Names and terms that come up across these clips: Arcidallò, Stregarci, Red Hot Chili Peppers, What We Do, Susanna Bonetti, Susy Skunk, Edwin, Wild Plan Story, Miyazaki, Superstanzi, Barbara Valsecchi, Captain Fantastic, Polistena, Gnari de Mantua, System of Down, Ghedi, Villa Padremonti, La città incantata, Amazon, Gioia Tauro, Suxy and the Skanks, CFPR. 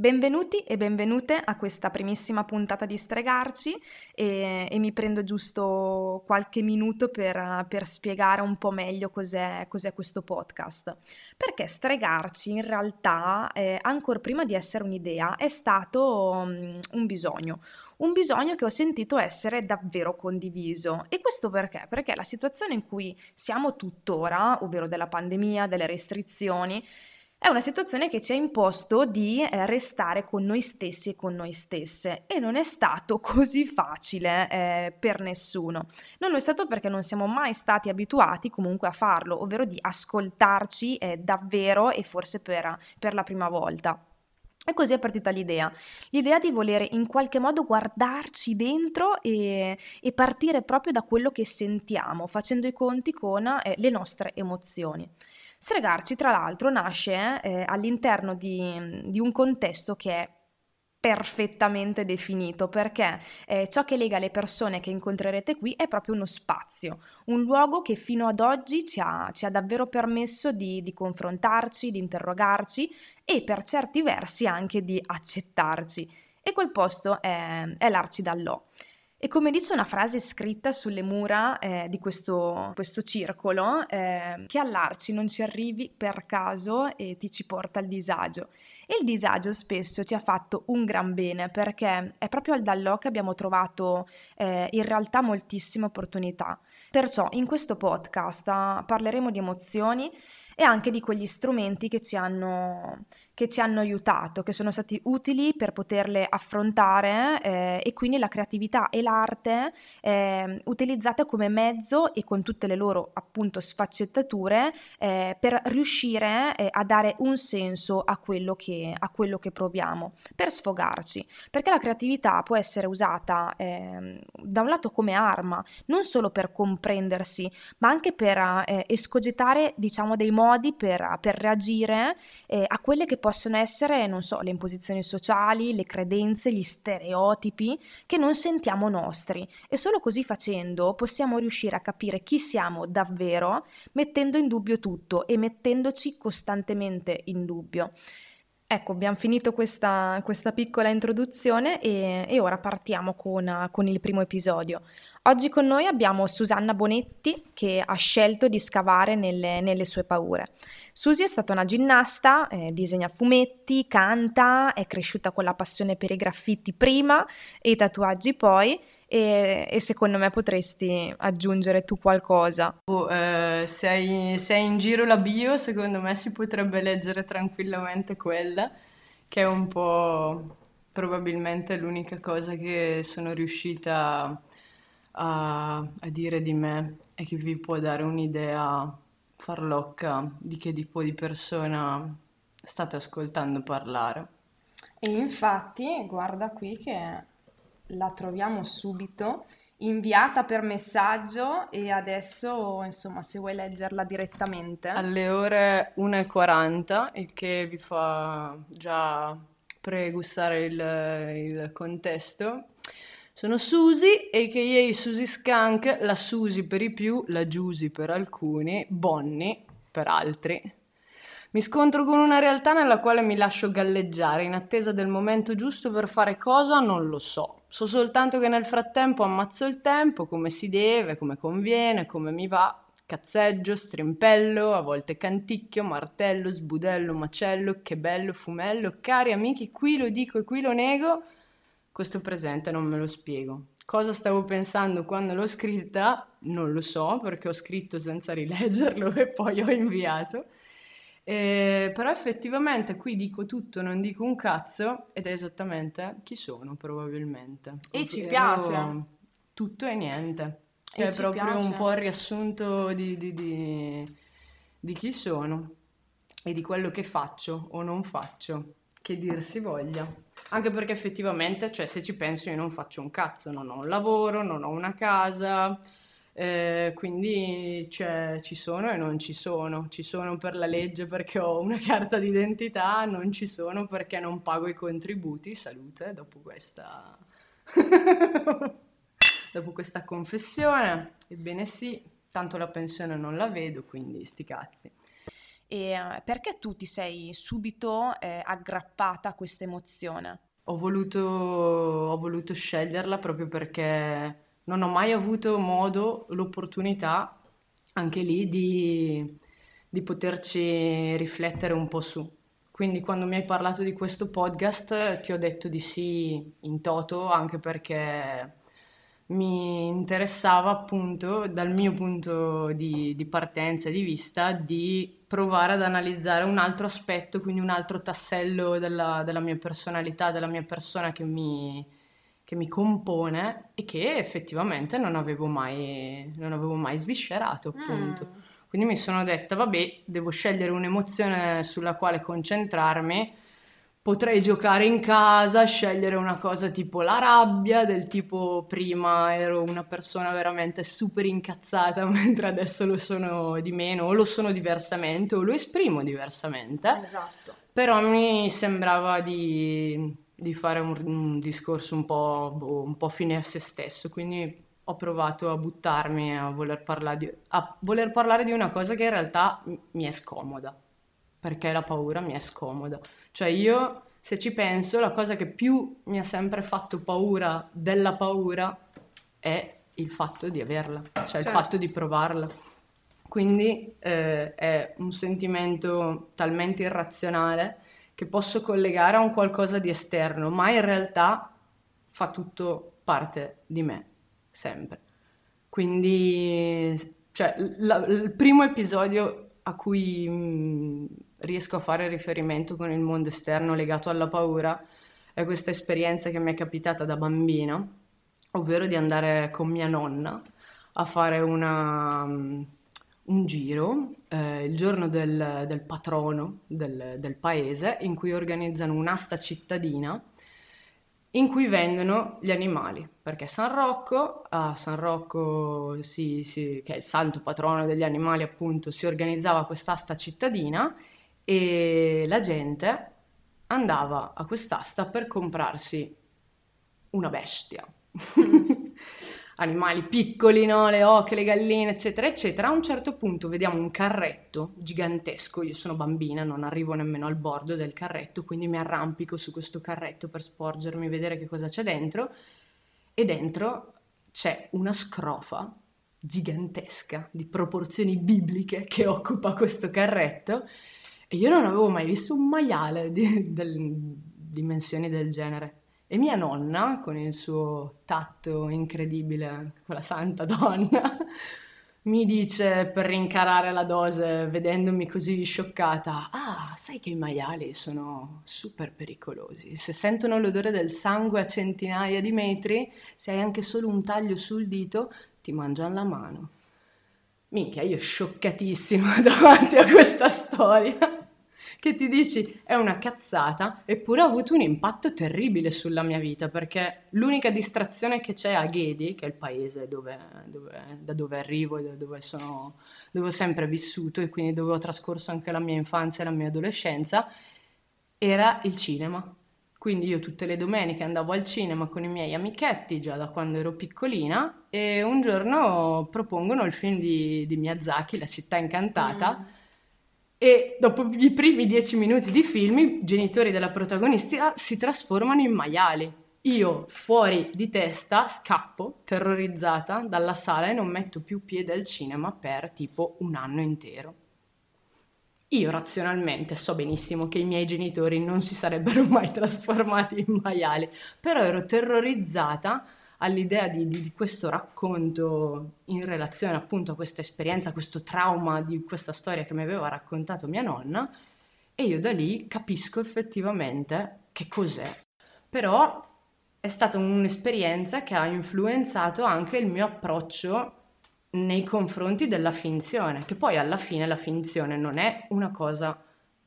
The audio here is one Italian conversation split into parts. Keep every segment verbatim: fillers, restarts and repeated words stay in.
Benvenuti e benvenute a questa primissima puntata di Stregarci e, e mi prendo giusto qualche minuto per, per spiegare un po' meglio cos'è, cos'è questo podcast, perché Stregarci in realtà, eh, ancora prima di essere un'idea, è stato um, un bisogno, un bisogno che ho sentito essere davvero condiviso. E questo perché? Perché la situazione in cui siamo tuttora, ovvero della pandemia, delle restrizioni, è una situazione che ci ha imposto di restare con noi stessi e con noi stesse, e non è stato così facile eh, per nessuno. Non lo è stato perché non siamo mai stati abituati comunque a farlo, ovvero di ascoltarci eh, davvero e forse per, per la prima volta. E così è partita l'idea, l'idea di volere in qualche modo guardarci dentro e, e partire proprio da quello che sentiamo, facendo i conti con eh, le nostre emozioni. Stregarci, tra l'altro, nasce eh, all'interno di, di un contesto che è perfettamente definito, perché eh, ciò che lega le persone che incontrerete qui è proprio uno spazio, un luogo che fino ad oggi ci ha, ci ha davvero permesso di, di confrontarci, di interrogarci e per certi versi anche di accettarci. E quel posto è, è l'Arcidallò. E come dice una frase scritta sulle mura eh, di questo, questo circolo, eh, che all'arci non ci arrivi per caso e ti ci porta al disagio. E il disagio spesso ci ha fatto un gran bene, perché è proprio al Dallò che abbiamo trovato eh, in realtà moltissime opportunità. Perciò in questo podcast ah, parleremo di emozioni e anche di quegli strumenti che ci hanno, che ci hanno aiutato, che sono stati utili per poterle affrontare eh, e quindi la creatività e l'arte eh, utilizzate come mezzo e con tutte le loro appunto sfaccettature eh, per riuscire eh, a dare un senso a quello, che, a quello che proviamo, per sfogarci, perché la creatività può essere usata eh, da un lato come arma, non solo per comprendersi, ma anche per eh, escogitare diciamo dei modi Per, per reagire eh, a quelle che possono essere, non so, le imposizioni sociali, le credenze, gli stereotipi che non sentiamo nostri, e solo così facendo possiamo riuscire a capire chi siamo davvero, mettendo in dubbio tutto e mettendoci costantemente in dubbio. Ecco, abbiamo finito questa, questa piccola introduzione e, e ora partiamo con, con il primo episodio. Oggi con noi abbiamo Susanna Bonetti, che ha scelto di scavare nelle, nelle sue paure. Susy è stata una ginnasta, eh, disegna fumetti, canta, è cresciuta con la passione per i graffiti prima e i tatuaggi poi, e, e secondo me potresti aggiungere tu qualcosa. Oh, eh, se, hai, se hai in giro la bio, secondo me si potrebbe leggere tranquillamente quella, che è un po' probabilmente l'unica cosa che sono riuscita a, a dire di me e che vi può dare un'idea farlocca di che tipo di persona state ascoltando parlare. E infatti guarda qui che la troviamo subito inviata per messaggio, e adesso insomma se vuoi leggerla direttamente alle ore una e quaranta, il che vi fa già pregustare il, il contesto. Sono Susy, a k a. Susy Skunk, la Susy per i più, la Giusy per alcuni, Bonnie per altri. Mi scontro con una realtà nella quale mi lascio galleggiare in attesa del momento giusto per fare cosa, non lo so. So soltanto che nel frattempo ammazzo il tempo, come si deve, come conviene, come mi va. Cazzeggio, strimpello, a volte canticchio, martello, sbudello, macello, che bello, fumello. Cari amici, qui lo dico e qui lo nego. Questo presente non me lo spiego. Cosa stavo pensando quando l'ho scritta? Non lo so, perché ho scritto senza rileggerlo e poi ho inviato. Eh, però effettivamente qui dico tutto, non dico un cazzo, ed è esattamente chi sono probabilmente. E ci piace. Tutto e niente. E è proprio piace. Un po' il riassunto di, di, di, di chi sono e di quello che faccio o non faccio, che dir si voglia. Anche perché effettivamente, cioè se ci penso, io non faccio un cazzo, non ho un lavoro, non ho una casa, eh, quindi cioè, ci sono e non ci sono. Ci sono per la legge perché ho una carta d'identità, non ci sono perché non pago i contributi. Salute, dopo questa, dopo questa confessione. Ebbene sì, tanto la pensione non la vedo, quindi sti cazzi. E perché tu ti sei subito eh, aggrappata a questa emozione? Ho voluto, ho voluto sceglierla proprio perché non ho mai avuto modo, l'opportunità anche lì di, di poterci riflettere un po' su. Quindi quando mi hai parlato di questo podcast ti ho detto di sì in toto, anche perché mi interessava appunto dal mio punto di, di partenza e di vista di provare ad analizzare un altro aspetto, quindi un altro tassello della, della mia personalità, della mia persona che mi, che mi compone e che effettivamente non avevo mai, non avevo mai sviscerato appunto. Mm. Quindi mi sono detta vabbè, devo scegliere un'emozione sulla quale concentrarmi. Potrei giocare in casa, scegliere una cosa tipo la rabbia, del tipo prima ero una persona veramente super incazzata, mentre adesso lo sono di meno, o lo sono diversamente, o lo esprimo diversamente. Esatto. Però mi sembrava di, di fare un, un discorso un po', boh, un po' fine a se stesso, quindi ho provato a buttarmi a voler parlare di, a voler parlare di una cosa che in realtà mi è scomoda. Perché la paura mi è scomoda. Cioè io, se ci penso, la cosa che più mi ha sempre fatto paura della paura è il fatto di averla, cioè certo. il fatto di provarla. Quindi eh, è un sentimento talmente irrazionale che posso collegare a un qualcosa di esterno, ma in realtà fa tutto parte di me, sempre. Quindi, cioè, la, il primo episodio a cui mh, riesco a fare riferimento con il mondo esterno legato alla paura è questa esperienza che mi è capitata da bambina, ovvero di andare con mia nonna a fare una, um, un giro eh, il giorno del, del patrono del, del paese, in cui organizzano un'asta cittadina in cui vendono gli animali, perché San Rocco, a San Rocco si, si, che è il santo patrono degli animali appunto, si organizzava quest'asta cittadina e la gente andava a quest'asta per comprarsi una bestia, animali piccoli, no? Le oche, le galline, eccetera, eccetera. A un certo punto vediamo un carretto gigantesco, io sono bambina, non arrivo nemmeno al bordo del carretto, quindi mi arrampico su questo carretto per sporgermi, vedere che cosa c'è dentro, e dentro c'è una scrofa gigantesca, di proporzioni bibliche, che occupa questo carretto, e io non avevo mai visto un maiale di, di dimensioni del genere. E mia nonna, con il suo tatto incredibile, quella santa donna, mi dice per rincarare la dose, vedendomi così scioccata, «Ah, sai che i maiali sono super pericolosi. Se sentono l'odore del sangue a centinaia di metri, se hai anche solo un taglio sul dito, ti mangiano la mano». Minchia, io scioccatissima davanti a questa storia. Che ti dici è una cazzata, eppure ha avuto un impatto terribile sulla mia vita, perché l'unica distrazione che c'è a Ghedi, che è il paese dove, dove, da dove arrivo e dove, sono, dove ho sempre vissuto e quindi dove ho trascorso anche la mia infanzia e la mia adolescenza, era il cinema. Quindi io tutte le domeniche andavo al cinema con i miei amichetti, già da quando ero piccolina, e un giorno propongono il film di, di Miyazaki, La città incantata, mm. E dopo i primi dieci minuti di film i genitori della protagonista si trasformano in maiali. Io, fuori di testa, scappo, terrorizzata, dalla sala e non metto più piede al cinema per tipo un anno intero. Io razionalmente so benissimo che i miei genitori non si sarebbero mai trasformati in maiali, però ero terrorizzata all'idea di, di, di questo racconto in relazione appunto a questa esperienza, a questo trauma di questa storia che mi aveva raccontato mia nonna, e io da lì capisco effettivamente che cos'è. Però è stata un'esperienza che ha influenzato anche il mio approccio nei confronti della finzione, che poi alla fine la finzione non è una cosa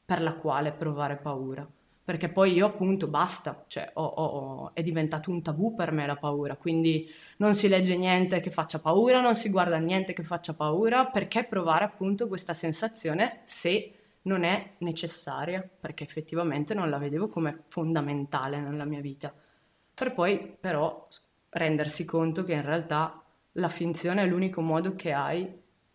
per la quale provare paura. Perché poi io appunto basta, cioè oh, oh, oh, è diventato un tabù per me la paura, quindi non si legge niente che faccia paura, non si guarda niente che faccia paura, perché provare appunto questa sensazione se non è necessaria, perché effettivamente non la vedevo come fondamentale nella mia vita. Per poi però rendersi conto che in realtà la finzione è l'unico modo che hai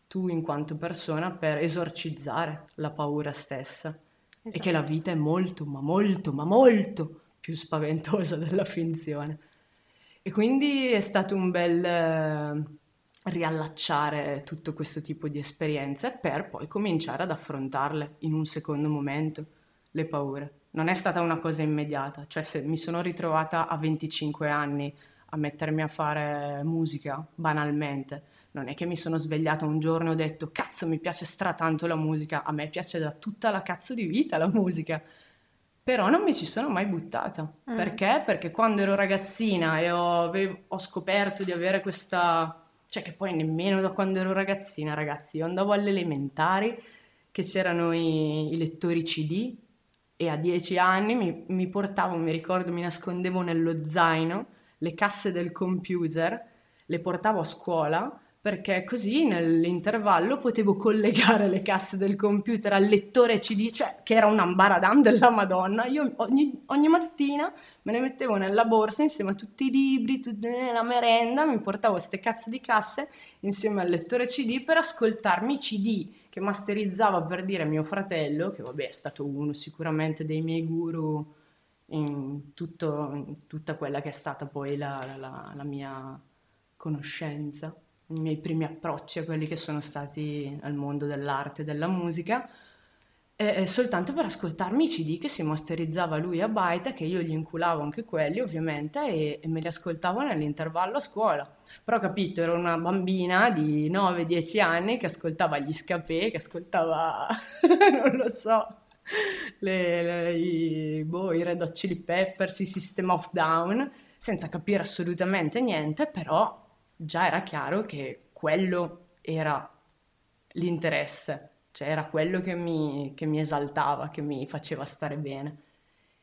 tu in quanto persona per esorcizzare la paura stessa. Esatto. E che la vita è molto, ma molto, ma molto più spaventosa della finzione. E quindi è stato un bel eh, riallacciare tutto questo tipo di esperienze per poi cominciare ad affrontarle in un secondo momento, le paure. Non è stata una cosa immediata, cioè se mi sono ritrovata a venticinque anni a mettermi a fare musica, banalmente, non è che mi sono svegliata un giorno e ho detto cazzo mi piace stratanto la musica, a me piace da tutta la cazzo di vita la musica, però non mi ci sono mai buttata. Mm. Perché? Perché quando ero ragazzina e ho, avevo, ho scoperto di avere questa... cioè che poi nemmeno da quando ero ragazzina, ragazzi, io andavo alle elementari che c'erano i, i lettori C D e a dieci anni mi, mi portavo, mi ricordo, mi nascondevo nello zaino le casse del computer, le portavo a scuola perché così nell'intervallo potevo collegare le casse del computer al lettore C D, cioè che era un ambaradam della Madonna. Io ogni, ogni mattina me ne mettevo nella borsa insieme a tutti i libri, tutta la merenda, mi portavo ste cazzo di casse insieme al lettore C D per ascoltarmi i C D che masterizzava, per dire, mio fratello, che vabbè è stato uno sicuramente dei miei guru in, tutto, in tutta quella che è stata poi la, la, la mia conoscenza, i miei primi approcci a quelli che sono stati al mondo dell'arte e della musica, e, e soltanto per ascoltarmi i C D che si masterizzava lui a Baita, che io gli inculavo anche quelli ovviamente, e, e me li ascoltavo nell'intervallo a scuola. Però capito, ero una bambina di nove dieci anni che ascoltava gli Scapè, che ascoltava non lo so, le, le, i, boh, i Red Hot Chili Peppers, i System of Down, senza capire assolutamente niente, però già era chiaro che quello era l'interesse, cioè era quello che mi, che mi esaltava, che mi faceva stare bene.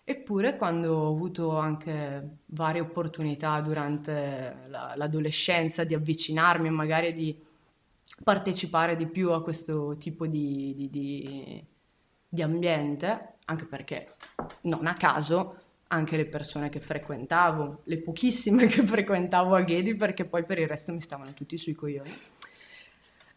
Eppure quando ho avuto anche varie opportunità durante la, l'adolescenza di avvicinarmi e magari di partecipare di più a questo tipo di, di, di, di ambiente, anche perché non a caso anche le persone che frequentavo, le pochissime che frequentavo a Ghedi, perché poi per il resto mi stavano tutti sui coglioni.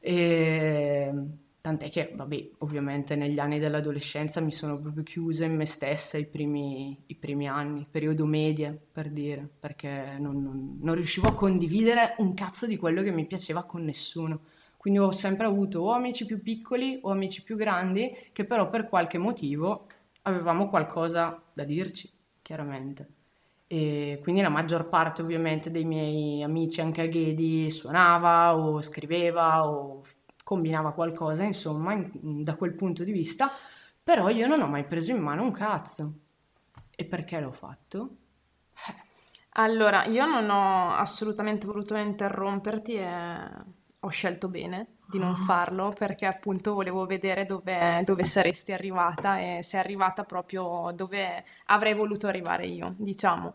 E... tant'è che, vabbè, ovviamente negli anni dell'adolescenza mi sono proprio chiusa in me stessa i primi, i primi anni, periodo media, per dire, perché non, non, non riuscivo a condividere un cazzo di quello che mi piaceva con nessuno. Quindi ho sempre avuto o amici più piccoli o amici più grandi, che però per qualche motivo avevamo qualcosa da dirci, chiaramente. E quindi la maggior parte ovviamente dei miei amici anche a Ghedi suonava o scriveva o combinava qualcosa, insomma, in, da quel punto di vista, però io non ho mai preso in mano un cazzo. E perché l'ho fatto? Eh. Allora, io non ho assolutamente voluto interromperti e ho scelto bene di non farlo, perché appunto volevo vedere dove, dove saresti arrivata e sei arrivata proprio dove avrei voluto arrivare io, diciamo.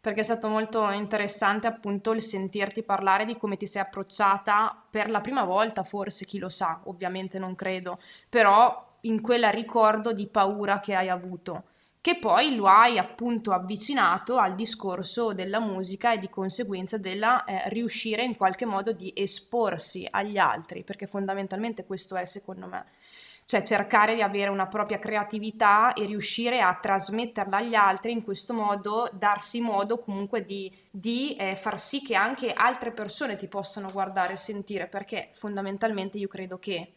Perché è stato molto interessante appunto il sentirti parlare di come ti sei approcciata per la prima volta, forse, chi lo sa, ovviamente non credo, però in quel ricordo di paura che hai avuto, che poi lo hai appunto avvicinato al discorso della musica e di conseguenza della eh, riuscire in qualche modo di esporsi agli altri, perché fondamentalmente questo è, secondo me, cioè cercare di avere una propria creatività e riuscire a trasmetterla agli altri, in questo modo darsi modo comunque di, di eh, far sì che anche altre persone ti possano guardare e sentire, perché fondamentalmente io credo che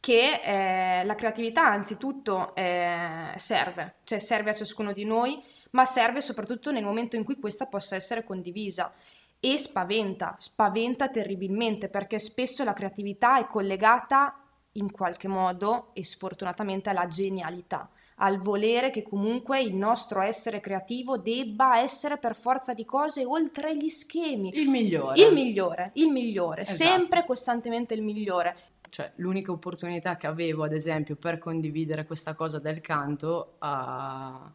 che eh, la creatività anzitutto eh, serve, cioè serve a ciascuno di noi, ma serve soprattutto nel momento in cui questa possa essere condivisa, e spaventa, spaventa terribilmente, perché spesso la creatività è collegata in qualche modo e sfortunatamente alla genialità, al volere che comunque il nostro essere creativo debba essere per forza di cose oltre gli schemi. Il migliore. Il migliore, il migliore, esatto. Sempre costantemente il migliore. Cioè l'unica opportunità che avevo, ad esempio, per condividere questa cosa del canto a...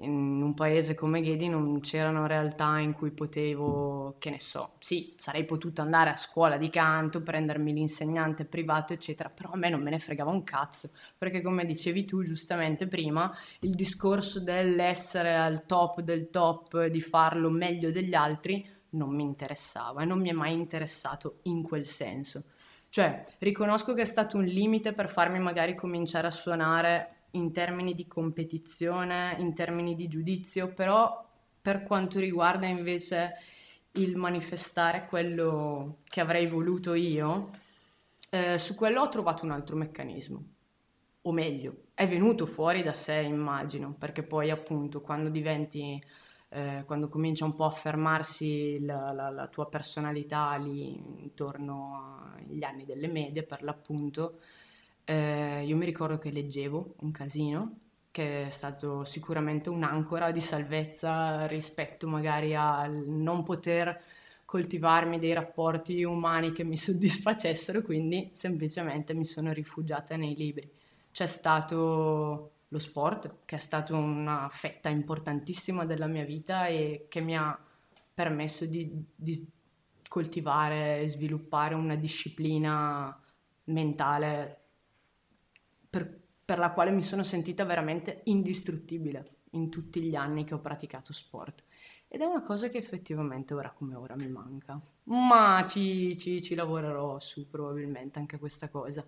in un paese come Ghedi non c'erano realtà in cui potevo, che ne so, sì, sarei potuta andare a scuola di canto, prendermi l'insegnante privato eccetera, però a me non me ne fregava un cazzo, perché come dicevi tu giustamente prima, il discorso dell'essere al top del top, di farlo meglio degli altri, non mi interessava e non mi è mai interessato in quel senso. Cioè, riconosco che è stato un limite per farmi magari cominciare a suonare in termini di competizione, in termini di giudizio, però per quanto riguarda invece il manifestare quello che avrei voluto io, eh, su quello ho trovato un altro meccanismo, o meglio, è venuto fuori da sé, immagino, perché poi appunto quando diventi, eh, quando comincia un po' a fermarsi la, la, la tua personalità lì intorno agli anni delle medie per l'appunto, eh, io mi ricordo che leggevo un casino, che è stato sicuramente un'ancora di salvezza rispetto magari al non poter coltivarmi dei rapporti umani che mi soddisfacessero, quindi semplicemente mi sono rifugiata nei libri. C'è stato lo sport, che è stata una fetta importantissima della mia vita e che mi ha permesso di, di coltivare e sviluppare una disciplina mentale per per la quale mi sono sentita veramente indistruttibile in tutti gli anni che ho praticato sport. Ed è una cosa che effettivamente ora come ora mi manca. Ma ci, ci, ci lavorerò su probabilmente anche questa cosa.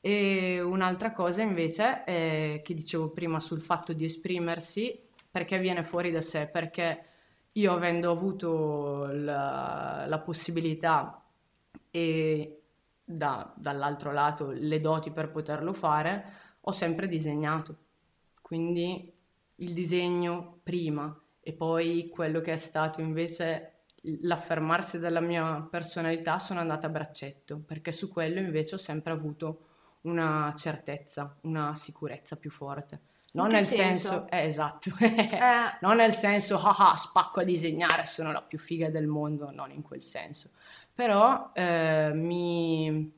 E un'altra cosa invece è, che dicevo prima sul fatto di esprimersi, perché viene fuori da sé, perché io avendo avuto la, la possibilità e da, dall'altro lato le doti per poterlo fare, ho sempre disegnato, quindi il disegno prima e poi quello che è stato invece l'affermarsi della mia personalità sono andata a braccetto, perché su quello invece ho sempre avuto una certezza, una sicurezza più forte. Non nel senso, senso eh, esatto, eh. non nel senso ah, ah, spacco a disegnare, sono la più figa del mondo, non in quel senso, però eh, mi...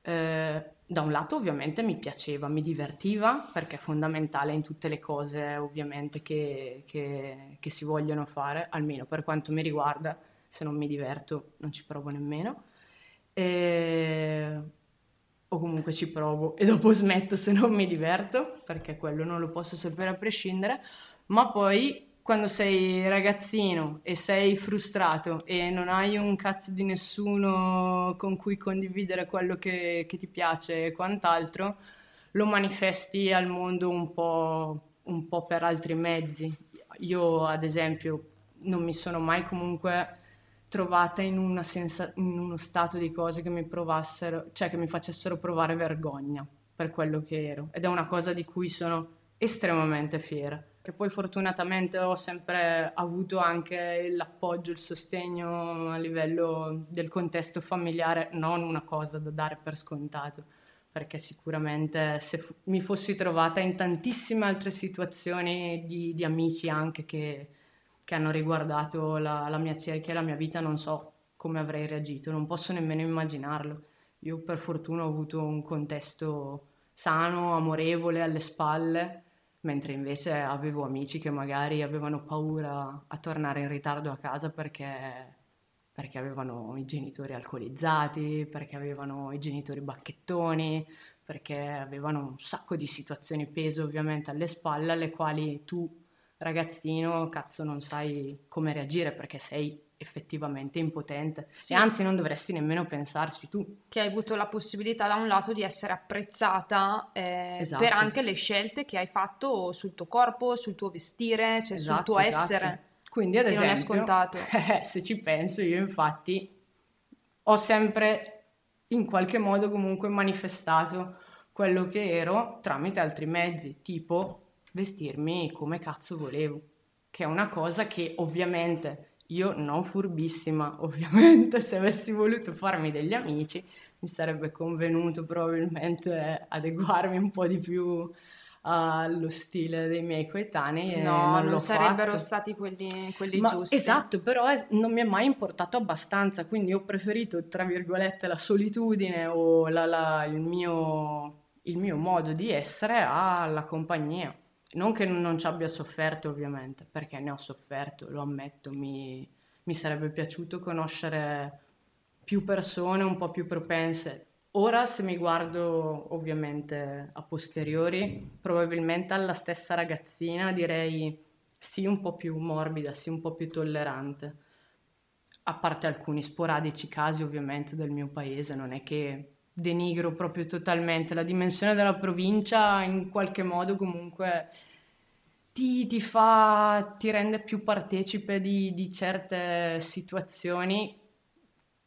Eh, da un lato ovviamente mi piaceva, mi divertiva, perché è fondamentale in tutte le cose ovviamente che, che, che si vogliono fare, almeno per quanto mi riguarda, se non mi diverto non ci provo nemmeno, e... o comunque ci provo e dopo smetto se non mi diverto, perché quello non lo posso sapere a prescindere, ma poi quando sei ragazzino e sei frustrato e non hai un cazzo di nessuno con cui condividere quello che, che ti piace e quant'altro, lo manifesti al mondo un po', un po' per altri mezzi. Io, ad esempio, non mi sono mai comunque trovata in, una sensa- in uno stato di cose che mi provassero, cioè che mi facessero provare vergogna per quello che ero. Ed è una cosa di cui sono estremamente fiera, che poi fortunatamente ho sempre avuto anche l'appoggio, il sostegno a livello del contesto familiare, non una cosa da dare per scontato, perché sicuramente se f- mi fossi trovata in tantissime altre situazioni di, di amici anche che, che hanno riguardato la, la mia cerchia e la mia vita, non so come avrei reagito, non posso nemmeno immaginarlo. Io per fortuna ho avuto un contesto sano, amorevole, alle spalle, mentre invece avevo amici che magari avevano paura a tornare in ritardo a casa perché, perché avevano i genitori alcolizzati, perché avevano i genitori bacchettoni, perché avevano un sacco di situazioni peso ovviamente alle spalle, alle quali tu ragazzino cazzo non sai come reagire perché sei effettivamente impotente, sì. E anzi non dovresti nemmeno pensarci tu, che hai avuto la possibilità da un lato di essere apprezzata eh, esatto. per anche le scelte che hai fatto sul tuo corpo, sul tuo vestire, cioè esatto, sul tuo esatto. essere, quindi ad esempio non è scontato. Eh, se ci penso io infatti ho sempre in qualche modo comunque manifestato quello che ero tramite altri mezzi, tipo vestirmi come cazzo volevo, che è una cosa che ovviamente io non furbissima, ovviamente se avessi voluto farmi degli amici mi sarebbe convenuto probabilmente adeguarmi un po' di più allo stile dei miei coetanei. No, non, non sarebbero fatto. Stati quelli, quelli Ma, giusti. Esatto, però es- non mi è mai importato abbastanza, quindi ho preferito tra virgolette la solitudine o la, la, il, mio, il mio modo di essere alla compagnia. Non che non ci abbia sofferto ovviamente, perché ne ho sofferto, lo ammetto, mi, mi sarebbe piaciuto conoscere più persone un po' più propense. Ora se mi guardo ovviamente a posteriori, probabilmente alla stessa ragazzina direi sì un po' più morbida, sì un po' più tollerante, a parte alcuni sporadici casi ovviamente del mio paese, non è che denigro proprio totalmente. La dimensione della provincia in qualche modo comunque ti, ti fa, ti rende più partecipe di, di certe situazioni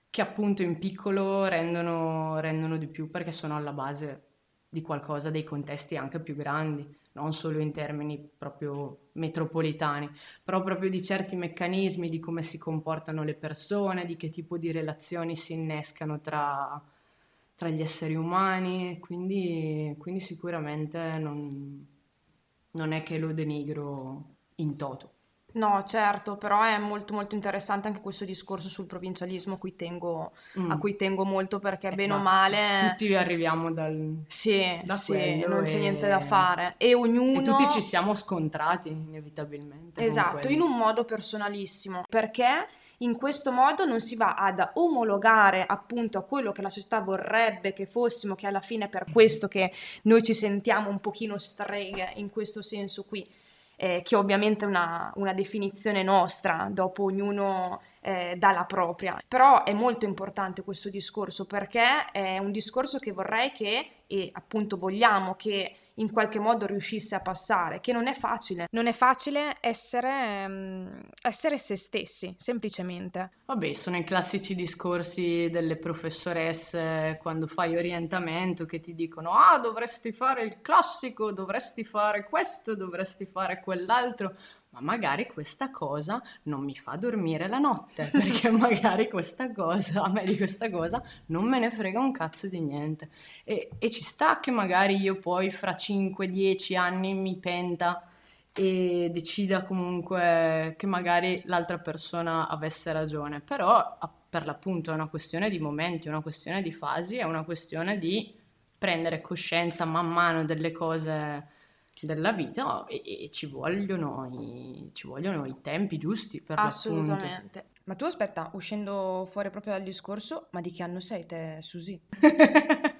che appunto in piccolo rendono, rendono di più, perché sono alla base di qualcosa, dei contesti anche più grandi, non solo in termini proprio metropolitani, però proprio di certi meccanismi, di come si comportano le persone, di che tipo di relazioni si innescano tra, tra gli esseri umani, quindi, quindi sicuramente non, non è che lo denigro in toto. No, certo, però è molto molto interessante anche questo discorso sul provincialismo a cui tengo, mm. a cui tengo molto, perché esatto. bene o male tutti arriviamo dal sì, da sì non e... c'è niente da fare e ognuno e tutti ci siamo scontrati inevitabilmente, esatto, in un modo personalissimo, perché in questo modo non si va ad omologare appunto a quello che la società vorrebbe che fossimo, che alla fine è per questo che noi ci sentiamo un pochino streghe in questo senso qui. Eh, che ovviamente è una, una definizione nostra, dopo ognuno eh, dà la propria. Però è molto importante questo discorso, perché è un discorso che vorrei che, e appunto vogliamo che in qualche modo riuscisse a passare, che non è facile. Non è facile essere, essere se stessi, semplicemente. Vabbè, sono i classici discorsi delle professoresse quando fai orientamento che ti dicono «Ah, dovresti fare il classico, dovresti fare questo, dovresti fare quell'altro». Ma magari questa cosa non mi fa dormire la notte, perché magari questa cosa, a me di questa cosa non me ne frega un cazzo di niente. E, e ci sta che magari io poi fra cinque dieci anni mi penta e decida comunque che magari l'altra persona avesse ragione, però per l'appunto è una questione di momenti, è una questione di fasi, è una questione di prendere coscienza man mano delle cose... della vita e, e ci vogliono i, ci vogliono i tempi giusti per assolutamente l'appunto. Assolutamente. Ma tu aspetta, uscendo fuori proprio dal discorso, ma di che anno sei te, Susy?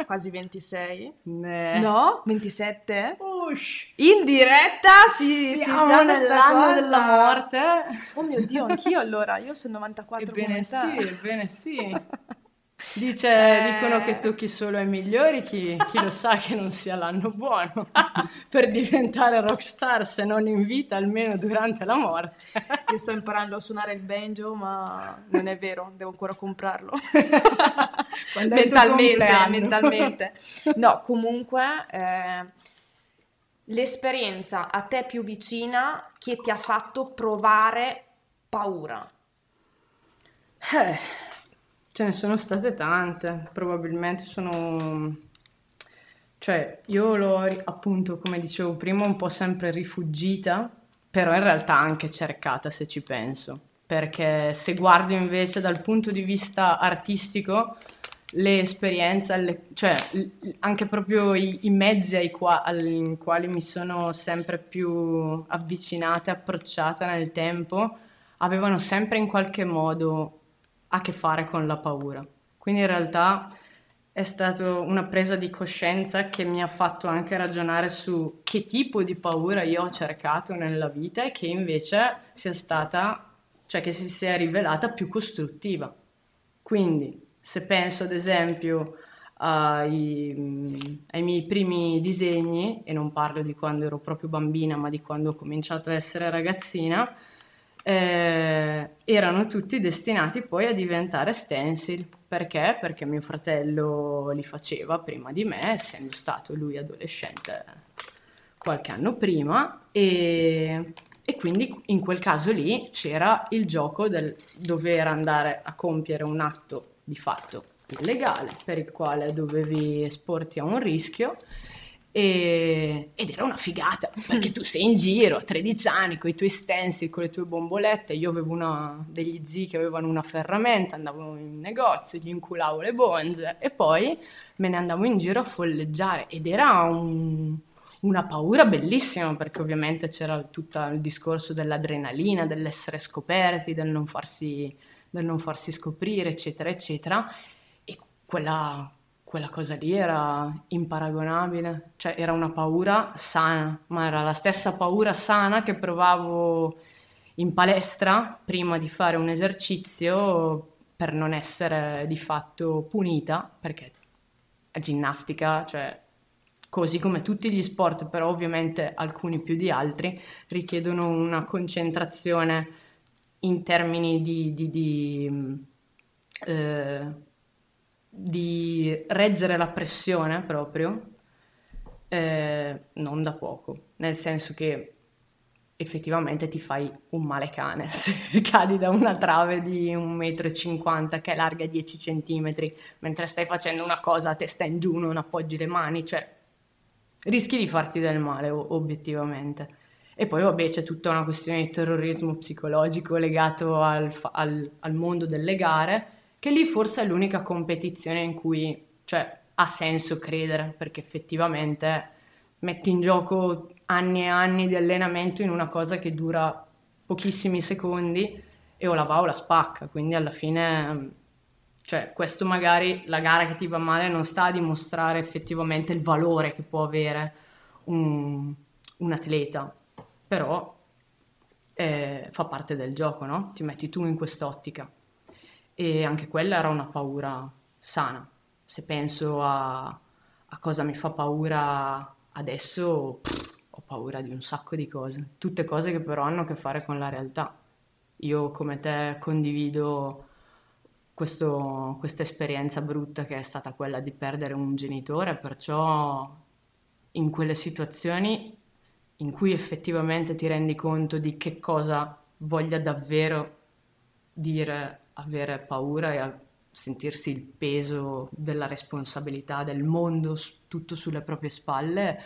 Quasi ventisei? Ne. No? ventisette? Ush. In diretta si, si sa nell'anno della morte. Oh mio Dio, anch'io allora, io sono novantaquattro. Ebbene sì, ebbene sì. Dice, eh... dicono che tocchi solo ai migliori, chi, chi lo sa che non sia l'anno buono per diventare rockstar, se non in vita almeno durante la morte. Io sto imparando a suonare il banjo, ma non è vero, devo ancora comprarlo. mentalmente, mentalmente no, comunque eh, l'esperienza a te più vicina che ti ha fatto provare paura. eh Ce ne sono state tante, probabilmente sono, cioè io l'ho appunto, come dicevo prima, un po' sempre rifuggita, però in realtà anche cercata se ci penso, perché se guardo invece dal punto di vista artistico le esperienze, le... cioè anche proprio i, i mezzi ai qua... ai quali mi sono sempre più avvicinata e approcciata nel tempo, avevano sempre in qualche modo... a che fare con la paura, quindi in realtà è stata una presa di coscienza che mi ha fatto anche ragionare su che tipo di paura io ho cercato nella vita e che invece sia stata, cioè che si sia rivelata più costruttiva. Quindi se penso ad esempio ai, ai miei primi disegni, e non parlo di quando ero proprio bambina ma di quando ho cominciato a essere ragazzina, Eh, erano tutti destinati poi a diventare stencil. Perché? Perché mio fratello li faceva prima di me, essendo stato lui adolescente qualche anno prima, e, e quindi in quel caso lì c'era il gioco del dover andare a compiere un atto di fatto illegale per il quale dovevi esporti a un rischio. E, ed era una figata, perché tu sei in giro a tredici anni con i tuoi stencil, con le tue bombolette. Io avevo una, degli zii che avevano una ferramenta, andavo in negozio, gli inculavo le bonze e poi me ne andavo in giro a folleggiare, ed era un, una paura bellissima, perché ovviamente c'era tutto il discorso dell'adrenalina, dell'essere scoperti, del non farsi, del non farsi scoprire, eccetera eccetera, e quella... quella cosa lì era imparagonabile, cioè era una paura sana, ma era la stessa paura sana che provavo in palestra prima di fare un esercizio per non essere di fatto punita, perché ginnastica, cioè così come tutti gli sport, però ovviamente alcuni più di altri, richiedono una concentrazione in termini di, di, di, eh, di reggere la pressione proprio, eh, non da poco, nel senso che effettivamente ti fai un male cane se cadi da una trave di un metro e cinquanta che è larga dieci centimetri mentre stai facendo una cosa a testa in giù, non appoggi le mani, cioè rischi di farti del male obiettivamente. E poi vabbè, c'è tutta una questione di terrorismo psicologico legato al, al, al mondo delle gare, che lì forse è l'unica competizione in cui, cioè, ha senso credere, perché effettivamente metti in gioco anni e anni di allenamento in una cosa che dura pochissimi secondi e o la va o la spacca, quindi alla fine, cioè, questo magari la gara che ti va male non sta a dimostrare effettivamente il valore che può avere un, un atleta, però eh, fa parte del gioco, no? Ti metti tu in quest'ottica, e anche quella era una paura sana. Se penso a, a cosa mi fa paura adesso, pff, ho paura di un sacco di cose, tutte cose che però hanno a che fare con la realtà. Io come te condivido questo, questa esperienza brutta che è stata quella di perdere un genitore, perciò in quelle situazioni in cui effettivamente ti rendi conto di che cosa voglia davvero dire avere paura e a sentirsi il peso della responsabilità del mondo tutto sulle proprie spalle,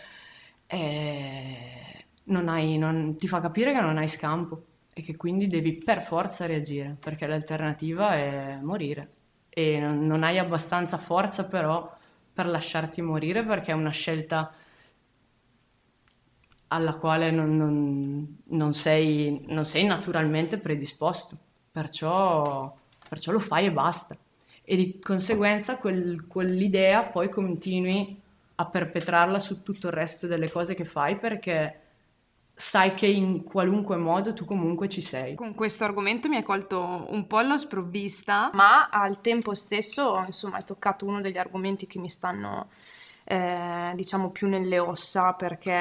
e non hai, non, ti fa capire che non hai scampo e che quindi devi per forza reagire, perché l'alternativa è morire e non, non hai abbastanza forza però per lasciarti morire, perché è una scelta alla quale non, non, non, sei, non sei naturalmente predisposto, perciò, perciò lo fai e basta, e di conseguenza quel, quell'idea poi continui a perpetrarla su tutto il resto delle cose che fai, perché sai che in qualunque modo tu comunque ci sei. Con questo argomento mi hai colto un po' alla sprovvista, ma al tempo stesso, insomma, hai toccato uno degli argomenti che mi stanno eh, diciamo più nelle ossa, perché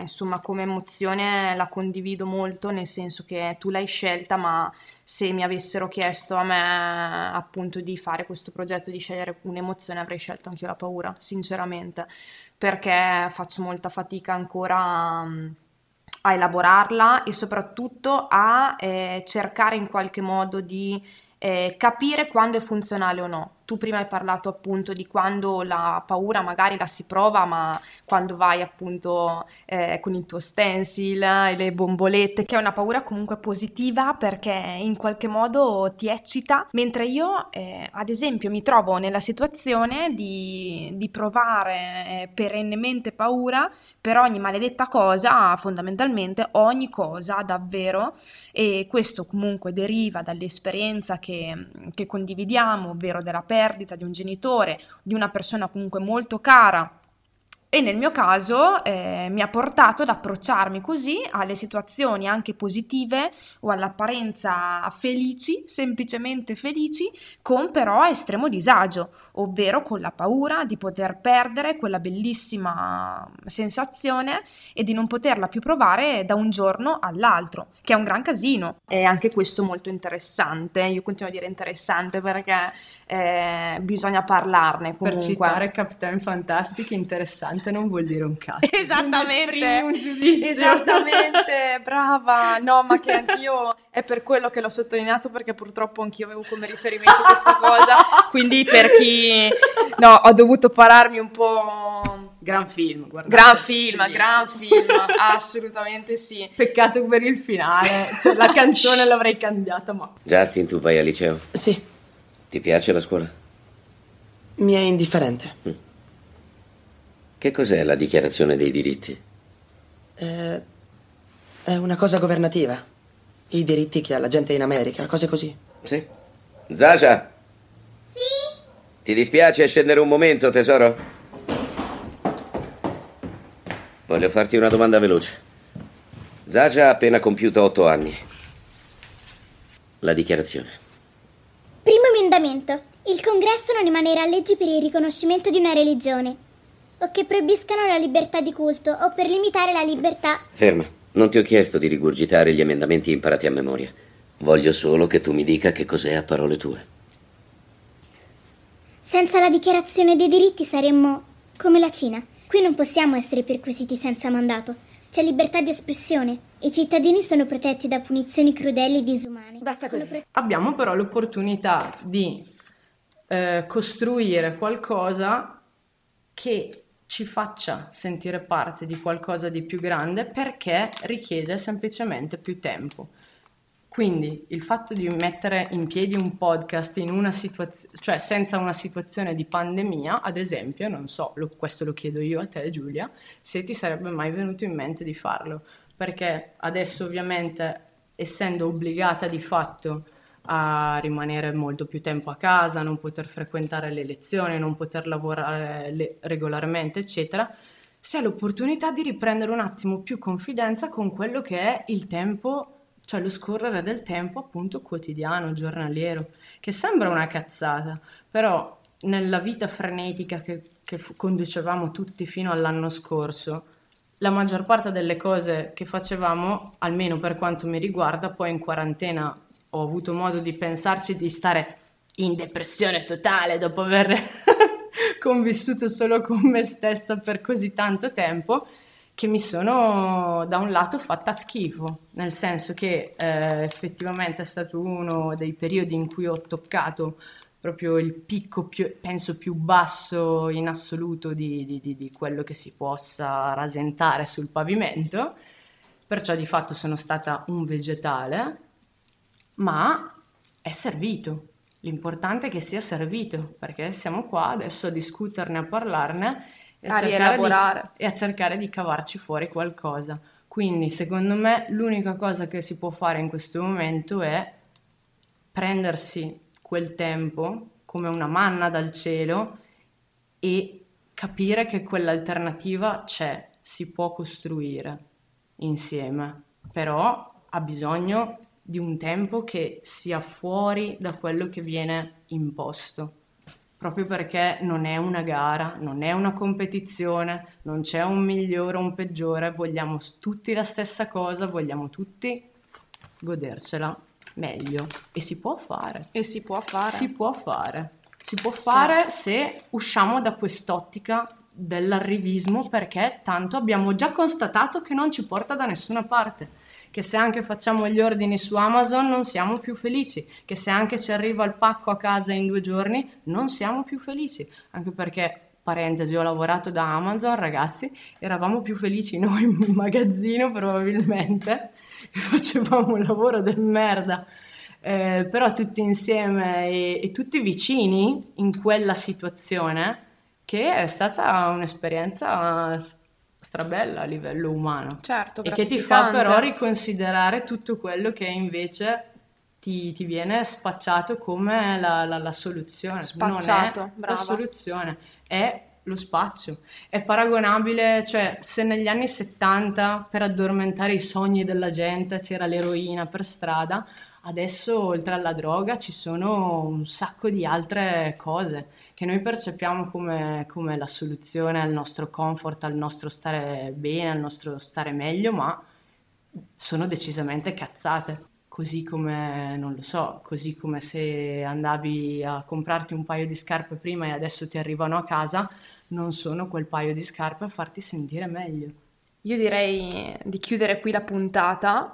insomma come emozione la condivido molto, nel senso che tu l'hai scelta, ma se mi avessero chiesto a me appunto di fare questo progetto, di scegliere un'emozione, avrei scelto anch'io la paura, sinceramente, perché faccio molta fatica ancora a elaborarla e soprattutto a eh, cercare in qualche modo di eh, capire quando è funzionale o no. Tu prima hai parlato appunto di quando la paura magari la si prova, ma quando vai appunto eh, con il tuo stencil e le bombolette, che è una paura comunque positiva perché in qualche modo ti eccita, mentre io eh, ad esempio mi trovo nella situazione di, di provare eh, perennemente paura per ogni maledetta cosa, fondamentalmente ogni cosa davvero, e questo comunque deriva dall'esperienza che, che condividiamo, ovvero della perdita perdita di un genitore, di una persona comunque molto cara, e nel mio caso eh, mi ha portato ad approcciarmi così alle situazioni anche positive o all'apparenza felici, semplicemente felici, con però estremo disagio, ovvero con la paura di poter perdere quella bellissima sensazione e di non poterla più provare da un giorno all'altro, che è un gran casino. È anche questo molto interessante, io continuo a dire interessante perché eh, bisogna parlarne comunque. Per citare Captain Fantastic, interessante non vuol dire un cazzo. Esattamente, un giudizio. Esattamente, brava. No, ma che anch'io, è per quello che l'ho sottolineato, perché purtroppo anch'io avevo come riferimento questa cosa, quindi per chi, no, ho dovuto pararmi un po'. Gran film, guardate. Gran film, bellissimo. gran film, assolutamente sì. Peccato per il finale, cioè, la canzone l'avrei cambiata, ma... Justin, tu vai al liceo? Sì. Ti piace la scuola? Mi è indifferente. Mm. Che cos'è la dichiarazione dei diritti? Eh, è una cosa governativa. I diritti che ha la gente in America, cose così. Sì. Zasha? Sì? Ti dispiace scendere un momento, tesoro? Voglio farti una domanda veloce. Zasha ha appena compiuto otto anni. La dichiarazione. Primo emendamento. Il congresso non emanerà leggi per il riconoscimento di una religione o che proibiscano la libertà di culto o per limitare la libertà... Ferma, non ti ho chiesto di rigurgitare gli emendamenti imparati a memoria. Voglio solo che tu mi dica che cos'è a parole tue. Senza la dichiarazione dei diritti saremmo come la Cina. Qui non possiamo essere perquisiti senza mandato. C'è libertà di espressione. I cittadini sono protetti da punizioni crudeli e disumane. Basta così. Pre- Abbiamo però l'opportunità di eh, costruire qualcosa che ci faccia sentire parte di qualcosa di più grande, perché richiede semplicemente più tempo. Quindi il fatto di mettere in piedi un podcast in una situazione, cioè senza una situazione di pandemia, ad esempio, non so, lo, questo lo chiedo io a te, Giulia, se ti sarebbe mai venuto in mente di farlo, perché adesso ovviamente, essendo obbligata di fatto a rimanere molto più tempo a casa, non poter frequentare le lezioni, non poter lavorare le- regolarmente, eccetera, si ha l'opportunità di riprendere un attimo più confidenza con quello che è il tempo, cioè lo scorrere del tempo appunto quotidiano, giornaliero, che sembra una cazzata, però nella vita frenetica che, che conducevamo tutti fino all'anno scorso, la maggior parte delle cose che facevamo, almeno per quanto mi riguarda, poi in quarantena ho avuto modo di pensarci, di stare in depressione totale dopo aver convissuto solo con me stessa per così tanto tempo, che mi sono da un lato fatta schifo, nel senso che eh, effettivamente è stato uno dei periodi in cui ho toccato proprio il picco più, penso più basso in assoluto di, di, di, di quello che si possa rasentare sul pavimento, perciò di fatto sono stata un vegetale, ma è servito, l'importante è che sia servito, perché siamo qua adesso a discuterne, a parlarne, E a, di, e a cercare di cavarci fuori qualcosa. Quindi secondo me l'unica cosa che si può fare in questo momento è prendersi quel tempo come una manna dal cielo e capire che quell'alternativa c'è, si può costruire insieme, però ha bisogno di un tempo che sia fuori da quello che viene imposto. Proprio perché non è una gara, non è una competizione, non c'è un migliore o un peggiore, vogliamo tutti la stessa cosa, vogliamo tutti godercela meglio. E si può fare. E si può fare. Si può fare. Si può fare sì. Se usciamo da quest'ottica dell'arrivismo, perché tanto abbiamo già constatato che non ci porta da nessuna parte. Che se anche facciamo gli ordini su Amazon non siamo più felici, che se anche ci arriva il pacco a casa in due giorni non siamo più felici, anche perché, parentesi, ho lavorato da Amazon, ragazzi, eravamo più felici noi in magazzino probabilmente, facevamo un lavoro del merda, eh, però tutti insieme e, e tutti vicini in quella situazione, che è stata un'esperienza strabella a livello umano, certo, e che ti fa però riconsiderare tutto quello che invece ti, ti viene spacciato come la, la, la soluzione. Spacciato, non è brava. La soluzione è lo spaccio, è paragonabile, cioè se negli anni settanta per addormentare i sogni della gente c'era l'eroina per strada, adesso oltre alla droga ci sono un sacco di altre cose che noi percepiamo come, come la soluzione al nostro comfort, al nostro stare bene, al nostro stare meglio, ma sono decisamente cazzate. Così come, non lo so, così come se andavi a comprarti un paio di scarpe prima e adesso ti arrivano a casa, non sono quel paio di scarpe a farti sentire meglio. Io direi di chiudere qui la puntata.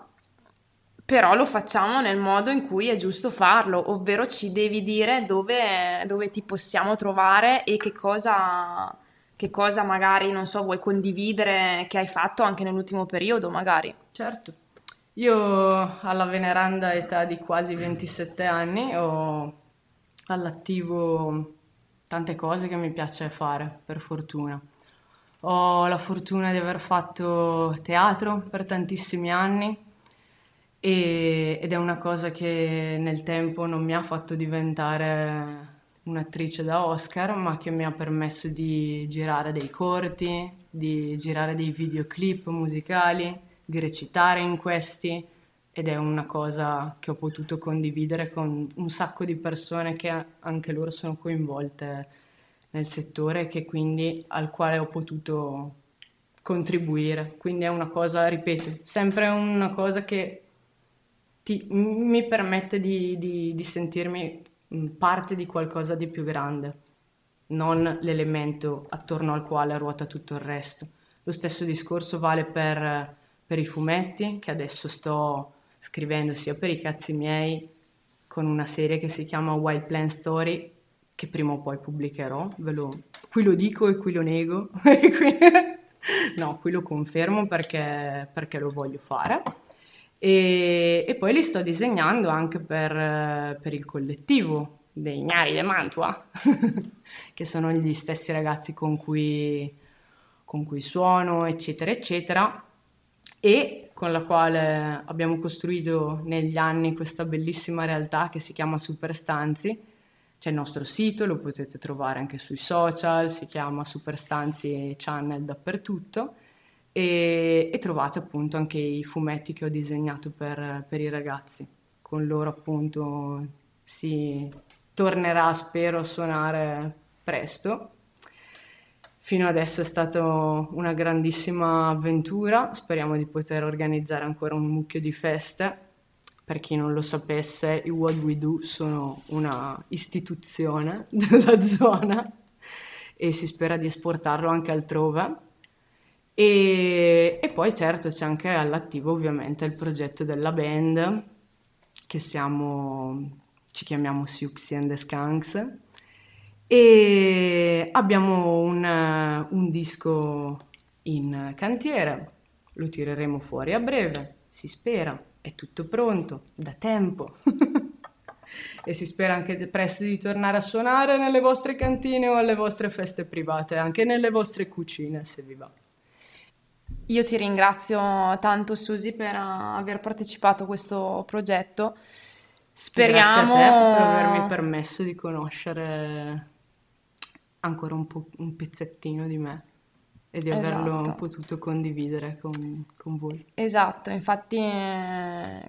Però lo facciamo nel modo in cui è giusto farlo, ovvero ci devi dire dove, dove ti possiamo trovare e che cosa, che cosa magari, non so, vuoi condividere che hai fatto anche nell'ultimo periodo magari. Certo. Io alla veneranda età di quasi ventisette anni ho all'attivo tante cose che mi piace fare, per fortuna. Ho la fortuna di aver fatto teatro per tantissimi anni, ed è una cosa che nel tempo non mi ha fatto diventare un'attrice da Oscar, ma che mi ha permesso di girare dei corti, di girare dei videoclip musicali, di recitare in questi, ed è una cosa che ho potuto condividere con un sacco di persone che anche loro sono coinvolte nel settore, che quindi al quale ho potuto contribuire. Quindi è una cosa, ripeto, sempre una cosa che ti, mi permette di, di, di sentirmi parte di qualcosa di più grande, non l'elemento attorno al quale ruota tutto il resto. Lo stesso discorso vale per, per i fumetti, che adesso sto scrivendo sia per i cazzi miei con una serie che si chiama Wild Plan Story, che prima o poi pubblicherò, ve lo, qui lo dico e qui lo nego, qui, no, qui lo confermo perché, perché lo voglio fare. E, e poi li sto disegnando anche per, per il collettivo dei Gnari de Mantua, che sono gli stessi ragazzi con cui, con cui suono, eccetera, eccetera, e con la quale abbiamo costruito negli anni questa bellissima realtà che si chiama Superstanzi. C'è il nostro sito, lo potete trovare anche sui social, si chiama Superstanzi Channel dappertutto, e, e trovate appunto anche i fumetti che ho disegnato per, per i ragazzi. Con loro appunto si tornerà, spero, a suonare presto. Fino adesso è stata una grandissima avventura, speriamo di poter organizzare ancora un mucchio di feste. Per chi non lo sapesse, i What We Do sono una istituzione della zona e si spera di esportarlo anche altrove. E, e poi certo c'è anche all'attivo ovviamente il progetto della band, che siamo, ci chiamiamo Suxy and the Skanks, e abbiamo un, un disco in cantiere, lo tireremo fuori a breve, si spera, è tutto pronto da tempo e si spera anche presto di tornare a suonare nelle vostre cantine o alle vostre feste private, anche nelle vostre cucine se vi va. Io ti ringrazio tanto, Susy, per aver partecipato a questo progetto. Speriamo... Grazie a te per avermi permesso di conoscere ancora un, po- un pezzettino di me e di averlo, esatto, potuto condividere con, con voi. Esatto, infatti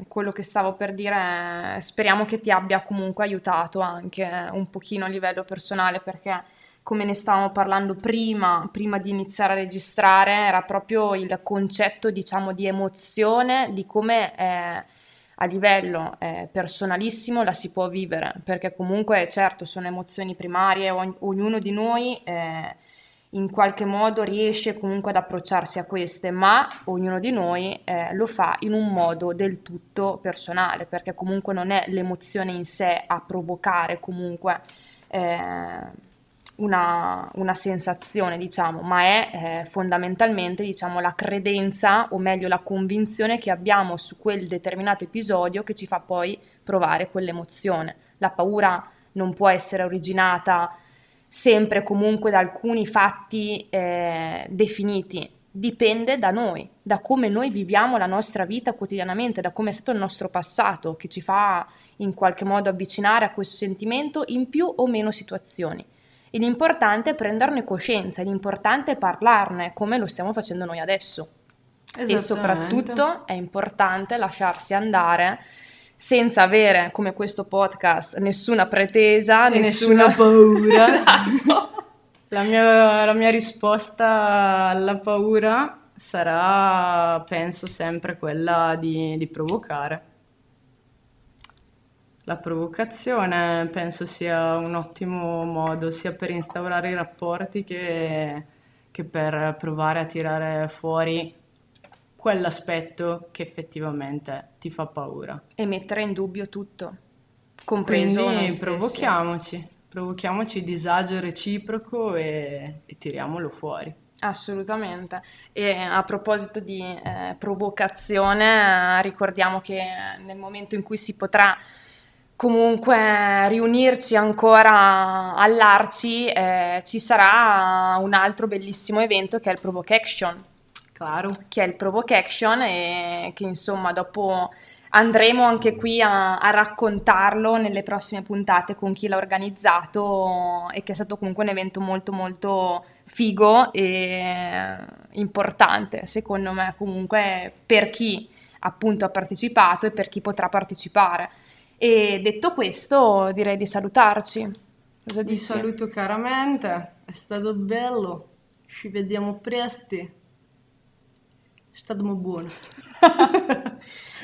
quello che stavo per dire è, speriamo che ti abbia comunque aiutato anche un pochino a livello personale, perché come ne stavamo parlando prima, prima di iniziare a registrare, era proprio il concetto, diciamo, di emozione, di come... Eh, a livello eh, personalissimo la si può vivere, perché comunque certo sono emozioni primarie, ogn- ognuno di noi eh, in qualche modo riesce comunque ad approcciarsi a queste, ma ognuno di noi eh, lo fa in un modo del tutto personale, perché comunque non è l'emozione in sé a provocare comunque eh, una, una sensazione, diciamo, ma è eh, fondamentalmente, diciamo, la credenza, o meglio la convinzione che abbiamo su quel determinato episodio che ci fa poi provare quell'emozione. La paura non può essere originata sempre comunque da alcuni fatti eh, definiti, dipende da noi, da come noi viviamo la nostra vita quotidianamente, da come è stato il nostro passato, che ci fa in qualche modo avvicinare a questo sentimento in più o meno situazioni. E l'importante è prenderne coscienza, l'importante è parlarne, come lo stiamo facendo noi adesso. E soprattutto è importante lasciarsi andare senza avere, come questo podcast, nessuna pretesa, nessuna, nessuna paura. Esatto. La mia, la mia risposta alla paura sarà, penso, sempre quella di, di provocare. La provocazione penso sia un ottimo modo sia per instaurare i rapporti che, che per provare a tirare fuori quell'aspetto che effettivamente ti fa paura. E mettere in dubbio tutto, compreso noi stessi. Quindi provochiamoci, provochiamoci disagio reciproco e, e tiriamolo fuori. Assolutamente. E a proposito di eh, provocazione, ricordiamo che nel momento in cui si potrà comunque riunirci ancora all'Arci, eh, ci sarà un altro bellissimo evento che è il Provocation. Claro. Che è il Provocation e che insomma dopo andremo anche qui a, a raccontarlo nelle prossime puntate con chi l'ha organizzato, e che è stato comunque un evento molto molto figo e importante, secondo me, comunque per chi appunto ha partecipato e per chi potrà partecipare. E detto questo, direi di salutarci. Cosa dici? Vi saluto caramente, è stato bello, ci vediamo presto, è stato molto buono.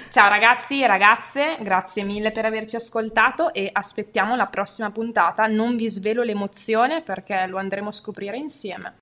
Ciao ragazzi e ragazze, grazie mille per averci ascoltato e aspettiamo la prossima puntata. Non vi svelo l'emozione perché lo andremo a scoprire insieme.